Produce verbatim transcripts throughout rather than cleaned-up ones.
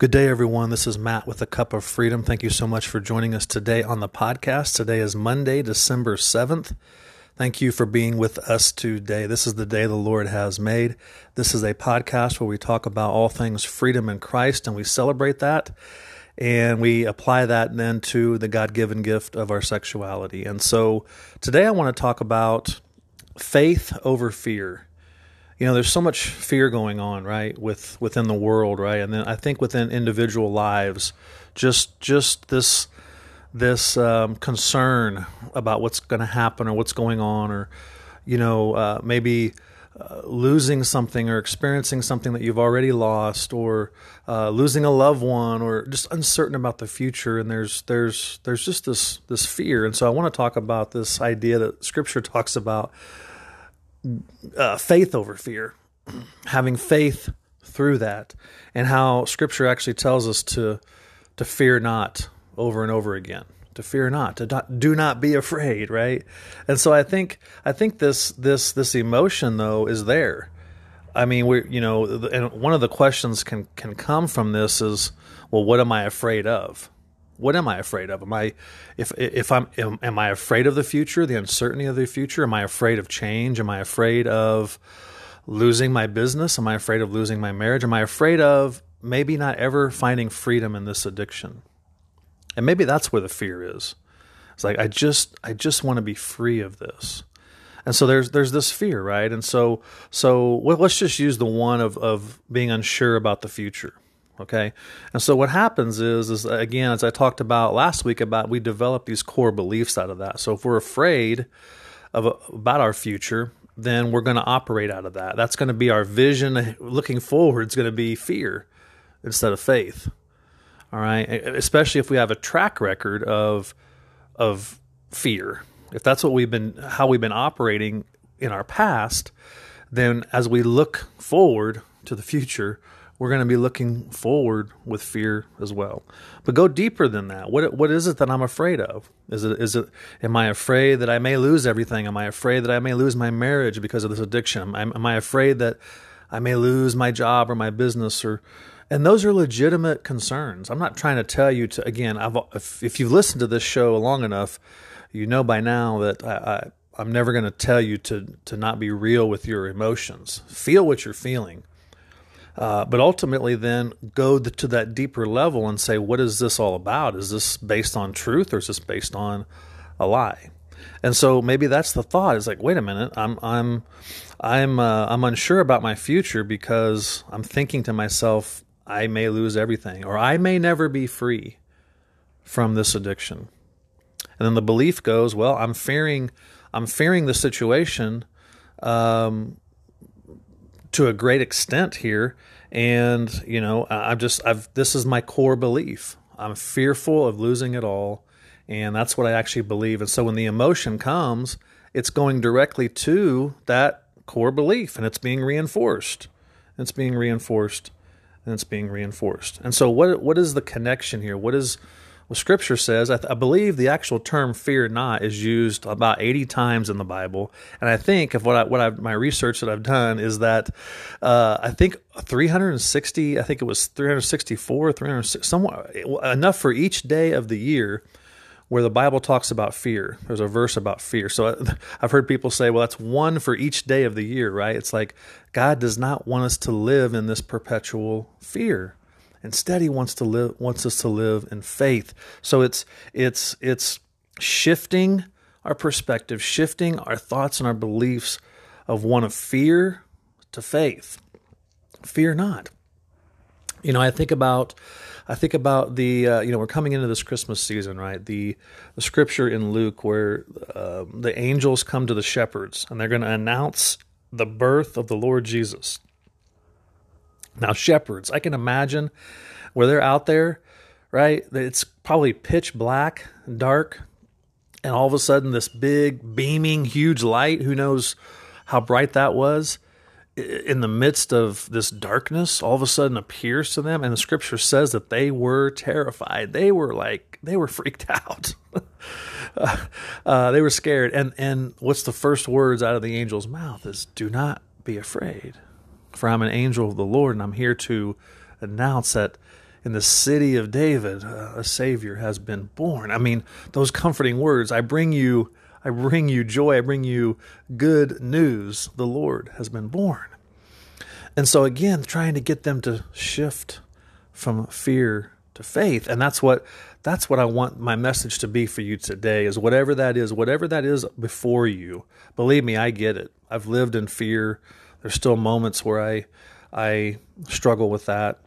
Good day, everyone. This is Matt with A Cup of Freedom. Thank you so much for joining us today on the podcast. Today is Monday, December seventh. Thank you for being with us today. This is the day the Lord has made. This is a podcast where we talk about all things freedom in Christ, and we celebrate that, and we apply that then to the God-given gift of our sexuality. And so today I want to talk about faith over fear. You know, there's so much fear going on, right, with within the world, right, and then I think within individual lives, just just this this um, concern about what's going to happen or what's going on, or you know, uh, maybe uh, losing something or experiencing something that you've already lost, or uh, losing a loved one, or just uncertain about the future, and there's there's there's just this this fear, and so I want to talk about this idea that Scripture talks about. Uh, faith over fear, having faith through that, and how Scripture actually tells us to to fear not over and over again, to fear not, to not, do not be afraid, right? And so I think I think this this this emotion though is there. I mean, we you know, and one of the questions can can come from this is, well, what am I afraid of? What am I afraid of? Am I, if if I'm, am, am I afraid of the future, the uncertainty of the future? Am I afraid of change? Am I afraid of losing my business? Am I afraid of losing my marriage? Am I afraid of maybe not ever finding freedom in this addiction? And maybe that's where the fear is. It's like I just, I just want to be free of this. And so there's there's this fear, right? And so so let's just use the one of of being unsure about the future. Okay, and so what happens is, is again, as I talked about last week, about we develop these core beliefs out of that. So if we're afraid of about our future, then we're going to operate out of that. That's going to be our vision. Looking forward is going to be fear instead of faith. All right, especially if we have a track record of of fear. If that's what we've been, how we've been operating in our past, then as we look forward to the future, we're going to be looking forward with fear as well. But go deeper than that. What what is it that I'm afraid of? Is it is it am I afraid that I may lose everything? Am I afraid that I may lose my marriage because of this addiction? Am I, am I afraid that I may lose my job or my business? Or and those are legitimate concerns. I'm not trying to tell you to again. I've, if, if you've listened to this show long enough, you know by now that I. I I'm never going to tell you to to not be real with your emotions. Feel what you're feeling. Uh, but ultimately then go the, to that deeper level and say, what is this all about? Is this based on truth or is this based on a lie? And so maybe that's the thought. It's like, wait a minute, I'm I'm I'm uh, I'm unsure about my future because I'm thinking to myself, I may lose everything or I may never be free from this addiction. And then the belief goes, well, I'm fearing I'm fearing the situation um to a great extent here. And, you know, I've just, I've, this is my core belief. I'm fearful of losing it all. And that's what I actually believe. And so when the emotion comes, it's going directly to that core belief and it's being reinforced. It's being reinforced and it's being reinforced. And so what, what is the connection here? What is, well, Scripture says, I, th- I believe the actual term fear not is used about eighty times in the Bible. And I think of what I, what I, my research that I've done is that uh, I think three hundred sixty, I think it was three hundred sixty-four, three hundred sixty, somewhat, enough for each day of the year where the Bible talks about fear. There's a verse about fear. So I, I've heard people say, well, that's one for each day of the year, right? It's like God does not want us to live in this perpetual fear. Instead, he wants to live, wants us to live in faith. So it's it's it's shifting our perspective, shifting our thoughts and our beliefs of one of fear to faith. Fear not. You know, I think about I think about the uh, you know, we're coming into this Christmas season, right? The, the scripture in Luke where uh, the angels come to the shepherds and they're going to announce the birth of the Lord Jesus. Now, shepherds, I can imagine where they're out there, right? It's probably pitch black, dark, and all of a sudden this big, beaming, huge light, who knows how bright that was, in the midst of this darkness, all of a sudden appears to them, and the Scripture says that they were terrified. They were like, they were freaked out. uh, uh, they were scared. And and what's the first words out of the angel's mouth is, do not be afraid. For I'm an angel of the Lord, and I'm here to announce that in the city of David, uh, a Savior has been born. I mean, those comforting words, I bring you, I bring you joy, I bring you good news, the Lord has been born. And so again, trying to get them to shift from fear to faith. And that's what that's what I want my message to be for you today, is whatever that is, whatever that is before you, believe me, I get it. I've lived in fear. There's still moments where I I struggle with that.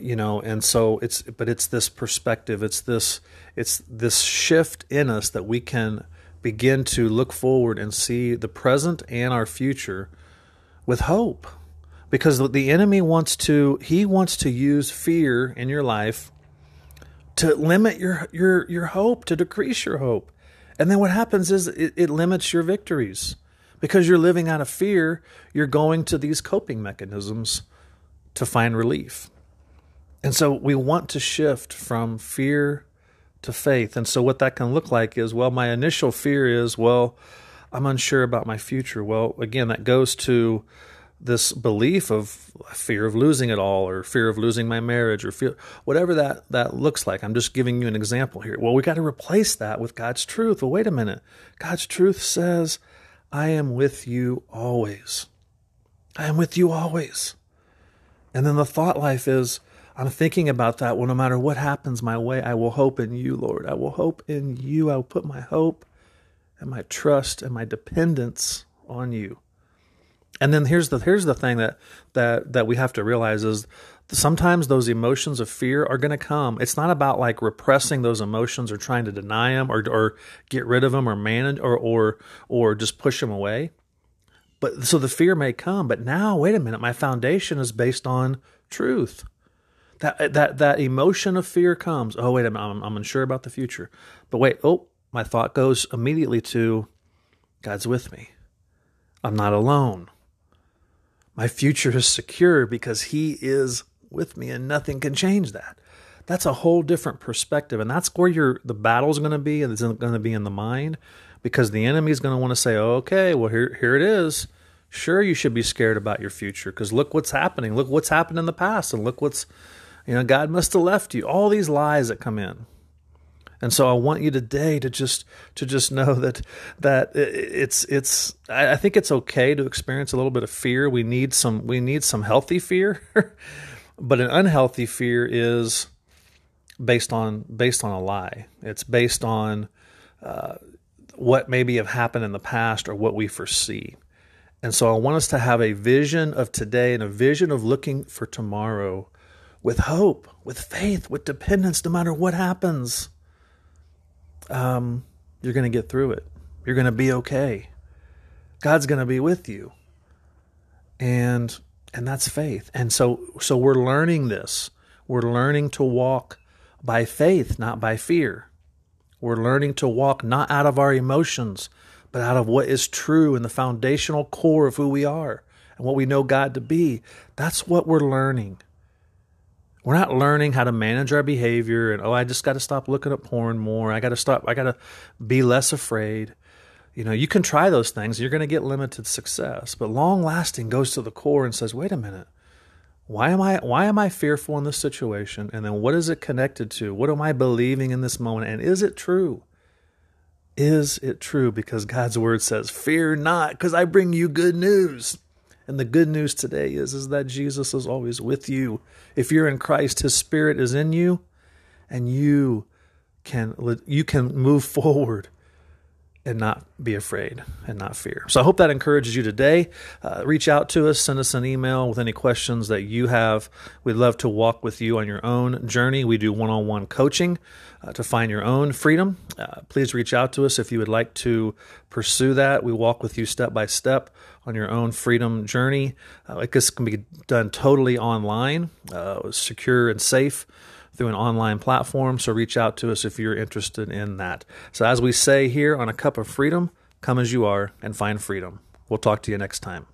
You know, and so it's, but it's this perspective, it's this, it's this shift in us that we can begin to look forward and see the present and our future with hope, because the enemy wants to, he wants to use fear in your life to limit your, your, your hope, to decrease your hope. And then what happens is it, it limits your victories because you're living out of fear. You're going to these coping mechanisms to find relief. And so we want to shift from fear to faith. And so what that can look like is, well, my initial fear is, well, I'm unsure about my future. Well, again, that goes to this belief of fear of losing it all, or fear of losing my marriage, or fear, whatever that, that looks like. I'm just giving you an example here. Well, we got to replace that with God's truth. Well, wait a minute. God's truth says, I am with you always. I am with you always. And then the thought life is, I'm thinking about that. Well, no matter what happens my way, I will hope in you, Lord. I will hope in you. I will put my hope and my trust and my dependence on you. And then here's the here's the thing that that that we have to realize is sometimes those emotions of fear are going to come. It's not about like repressing those emotions or trying to deny them or or get rid of them or manage or or or just push them away. But so the fear may come. But now, wait a minute, my foundation is based on truth. That that that emotion of fear comes. Oh, wait a minute, I'm, I'm unsure about the future. But wait, oh, my thought goes immediately to God's with me. I'm not alone. My future is secure because He is with me and nothing can change that. That's a whole different perspective. And that's where your the battle's going to be, and it's going to be in the mind, because the enemy is going to want to say, okay, well, here here it is. Sure, you should be scared about your future because look what's happening. Look what's happened in the past, and look what's... You know, God must have left you. All these lies that come in. And so I want you today to just to just know that that it's it's I think it's okay to experience a little bit of fear. We need some we need some healthy fear. But an unhealthy fear is based on based on a lie. It's based on uh, what maybe have happened in the past or what we foresee. And so I want us to have a vision of today and a vision of looking for tomorrow, with hope, with faith, with dependence. No matter what happens, um, you're going to get through it. You're going to be okay. God's going to be with you. And and that's faith. And so so we're learning this. We're learning to walk by faith, not by fear. We're learning to walk not out of our emotions, but out of what is true in the foundational core of who we are and what we know God to be. That's what we're learning. We're not learning how to manage our behavior and, oh, I just got to stop looking at porn more. I got to stop. I got to be less afraid. You know, you can try those things. You're going to get limited success. But long lasting goes to the core and says, wait a minute. Why am I why am I fearful in this situation? And then what is it connected to? What am I believing in this moment? And is it true? Is it true? Because God's word says, fear not, because I bring you good news. And the good news today is, is that Jesus is always with you. If you're in Christ, His Spirit is in you, and you can you can move forward and not be afraid and not fear. So I hope that encourages you today. Uh, reach out to us, send us an email with any questions that you have. We'd love to walk with you on your own journey. We do one-on-one coaching uh, to find your own freedom. Uh, please reach out to us if you would like to pursue that. We walk with you step by step on your own freedom journey. Uh, like this can be done totally online, uh, secure and safe through an online platform. So reach out to us if you're interested in that. So as we say here on A Cup of Freedom, come as you are and find freedom. We'll talk to you next time.